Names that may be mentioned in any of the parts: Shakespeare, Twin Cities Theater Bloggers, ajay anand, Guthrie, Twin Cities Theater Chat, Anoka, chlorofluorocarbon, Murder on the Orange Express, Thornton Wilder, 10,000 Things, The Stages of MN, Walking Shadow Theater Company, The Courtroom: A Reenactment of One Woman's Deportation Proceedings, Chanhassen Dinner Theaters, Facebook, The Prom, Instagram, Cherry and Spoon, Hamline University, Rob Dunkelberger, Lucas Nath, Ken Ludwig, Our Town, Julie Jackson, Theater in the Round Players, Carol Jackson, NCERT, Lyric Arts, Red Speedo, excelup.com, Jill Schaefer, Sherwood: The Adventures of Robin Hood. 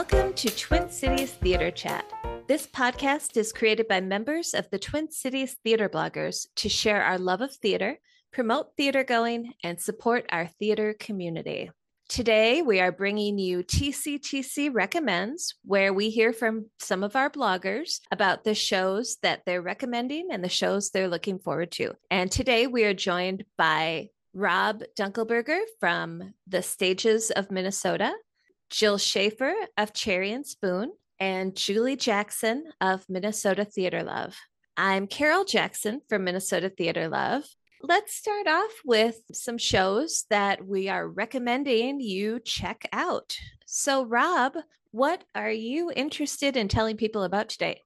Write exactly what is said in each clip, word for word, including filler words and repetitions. Welcome to Twin Cities Theater Chat. This podcast is created by members of the Twin Cities Theater Bloggers to share our love of theater, promote theater going, and support our theater community. Today, we are bringing you T C T C Recommends, where we hear from some of our bloggers about the shows that they're recommending and the shows they're looking forward to. And today, we are joined by Rob Dunkelberger from The Stages of Minnesota, Jill Schaefer of Cherry and Spoon, and Julie Jackson of Minnesota Theater Love. I'm Carol Jackson from Minnesota Theater Love. Let's start off with some shows that we are recommending you check out. So, Rob, what are you interested in telling people about today?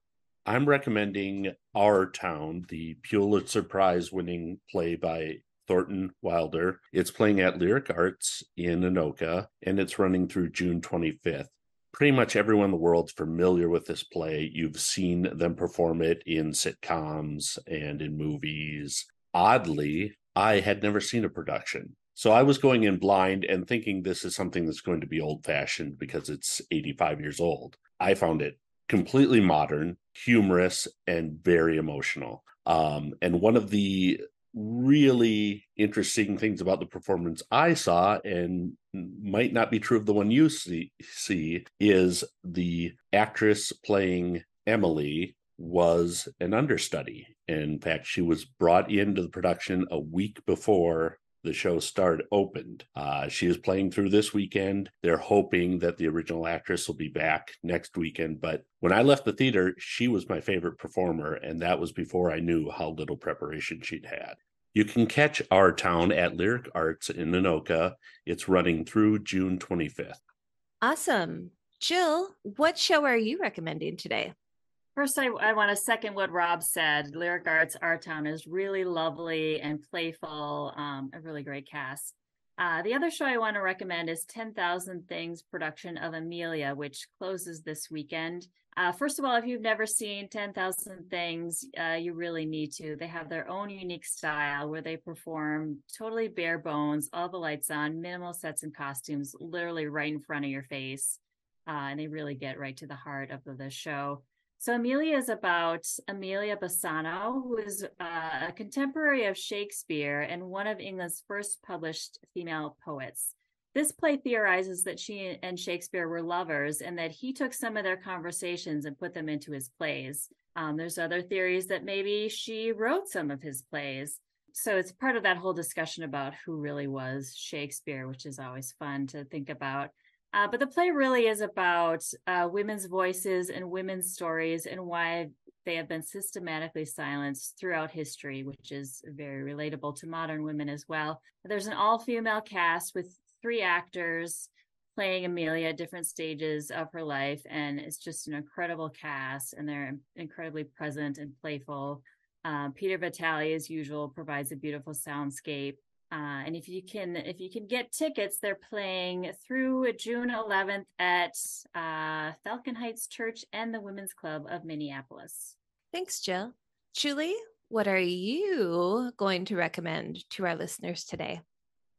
I'm recommending Our Town, the Pulitzer Prize-winning play by Thornton Wilder. It's playing at Lyric Arts in Anoka, and it's running through June twenty-fifth. Pretty much everyone in the world's familiar with this play. You've seen them perform it in sitcoms and in movies. Oddly, I had never seen a production. So I was going in blind and thinking this is something that's going to be old-fashioned because it's eighty-five years old. I found it completely modern, humorous, and very emotional. Um, and one of the really interesting things about the performance I saw, and might not be true of the one you see, see is the actress playing Emily was an understudy. In fact, she was brought into the production a week before the show started opened. Uh, she is playing through this weekend. They're hoping that the original actress will be back next weekend. But when I left the theater, she was my favorite performer, and that was before I knew how little preparation she'd had. You can catch Our Town at Lyric Arts in Anoka. It's running through June twenty-fifth. Awesome. Jill, what show are you recommending today? First, I, I want to second what Rob said. Lyric Arts Our Town is really lovely and playful, um, a really great cast. Uh, the other show I want to recommend is ten thousand Things production of Emilia, which closes this weekend. Uh, first of all, if you've never seen ten thousand Things, uh, you really need to. They have their own unique style where they perform totally bare bones, all the lights on, minimal sets and costumes, literally right in front of your face. Uh, and they really get right to the heart of the, the show. So Emilia is about Emilia Bassano, who is uh, a contemporary of Shakespeare and one of England's first published female poets. This play theorizes that she and Shakespeare were lovers and that he took some of their conversations and put them into his plays. Um, there's other theories that maybe she wrote some of his plays. So it's part of that whole discussion about who really was Shakespeare, which is always fun to think about. Uh, but the play really is about uh, women's voices and women's stories and why they have been systematically silenced throughout history, which is very relatable to modern women as well. There's an all-female cast with three actors playing Emilia at different stages of her life, and it's just an incredible cast, and they're incredibly present and playful. Uh, Peter Vitale, as usual, provides a beautiful soundscape. Uh, and if you can, if you can get tickets, they're playing through June eleventh at uh, Falcon Heights Church and the Women's Club of Minneapolis. Thanks, Jill. Julie, what are you going to recommend to our listeners today?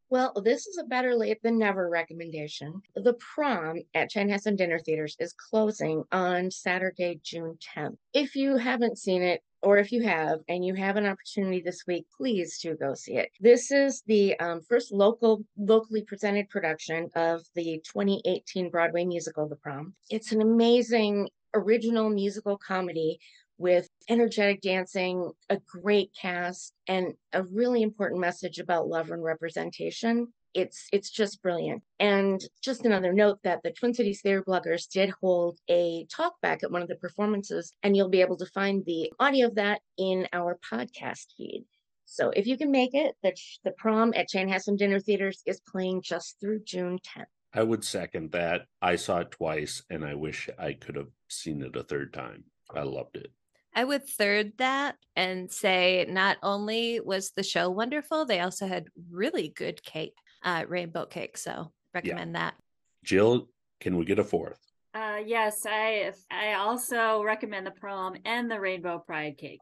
Well, this is a better late than never recommendation. The Prom at Chanhassen Dinner Theaters is closing on Saturday, June tenth. If you haven't seen it, or if you have, and you have an opportunity this week, please do go see it. This is the um, first local, locally presented production of the twenty eighteen Broadway musical, The Prom. It's an amazing original musical comedy with energetic dancing, a great cast, and a really important message about love and representation. It's it's just brilliant. And just another note that the Twin Cities Theater Bloggers did hold a talk back at one of the performances, and you'll be able to find the audio of that in our podcast feed. So if you can make it, the, the Prom at Chanhassen Dinner Theaters is playing just through June tenth. I would second that. I saw it twice, and I wish I could have seen it a third time. I loved it. I would third that and say not only was the show wonderful, they also had really good cake. Uh, rainbow cake, so recommend yeah. that. Jill, can we get a fourth? Uh, yes, I I also recommend The Prom and the Rainbow Pride Cake.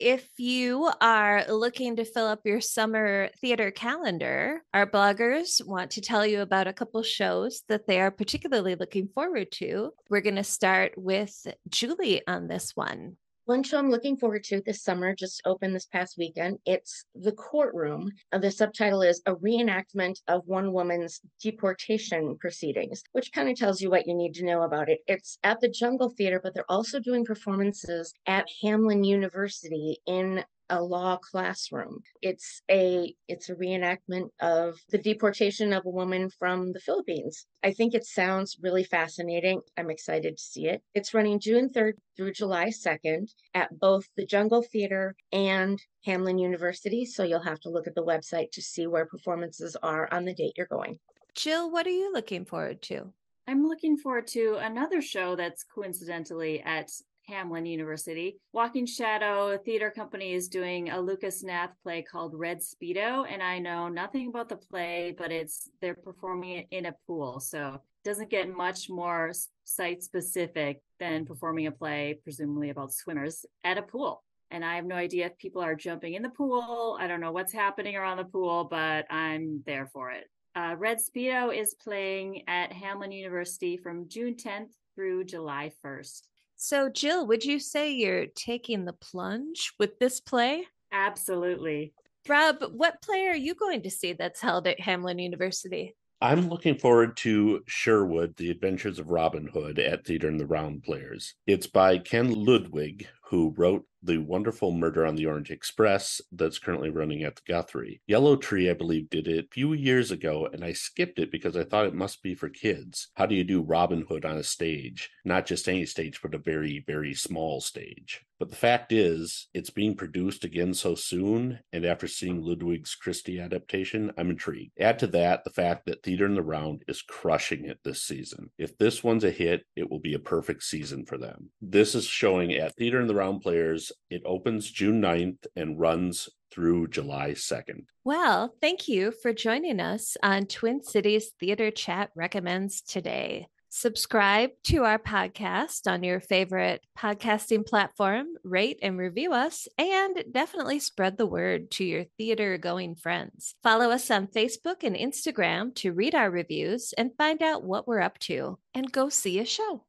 if you are looking to fill up your summer theater calendar, our bloggers want to tell you about a couple shows that they are particularly looking forward to. We're going to start with Julie on this one. One show I'm looking forward to this summer just opened this past weekend. It's The Courtroom. The subtitle is A Reenactment of One Woman's Deportation Proceedings, which kind of tells you what you need to know about it. It's at the Jungle Theater, but they're also doing performances at Hamline University in a law classroom. It's a it's a reenactment of the deportation of a woman from the Philippines. I think it sounds really fascinating. I'm excited to see it. It's running June third through July second at both the Jungle Theater and Hamline University. So you'll have to look at the website to see where performances are on the date you're going. Jill, what are you looking forward to? I'm looking forward to another show that's coincidentally at Hamline University. Walking Shadow Theater Company is doing a Lucas Nath play called Red Speedo, and I know nothing about the play, but it's they're performing it in a pool, so it doesn't get much more site-specific than performing a play, presumably about swimmers, at a pool. And I have no idea if people are jumping in the pool. I don't know what's happening around the pool, but I'm there for it. Uh, Red Speedo is playing at Hamline University from June tenth through July first. So, Jill, would you say you're taking the plunge with this play? Absolutely. Rob, what play are you going to see that's held at Hamline University? I'm looking forward to Sherwood: The Adventures of Robin Hood at Theater in the Round Players. It's by Ken Ludwig, who wrote the wonderful Murder on the Orange Express that's currently running at the Guthrie. Yellow Tree, I believe, did it a few years ago, and I skipped it because I thought it must be for kids. How do you do Robin Hood on a stage? Not just any stage, but a very, very small stage. But the fact is, it's being produced again so soon, and after seeing Ludwig's Christie adaptation, I'm intrigued. Add to that the fact that Theater in the Round is crushing it this season. If this one's a hit, it will be a perfect season for them. This is showing at Theater in the Round Players. It opens June ninth and runs through July second. Well, thank you for joining us on Twin Cities Theater Chat Recommends today. Subscribe to our podcast on your favorite podcasting platform, rate and review us, and definitely spread the word to your theater-going friends. Follow us on Facebook and Instagram to read our reviews and find out what we're up to, and go see a show.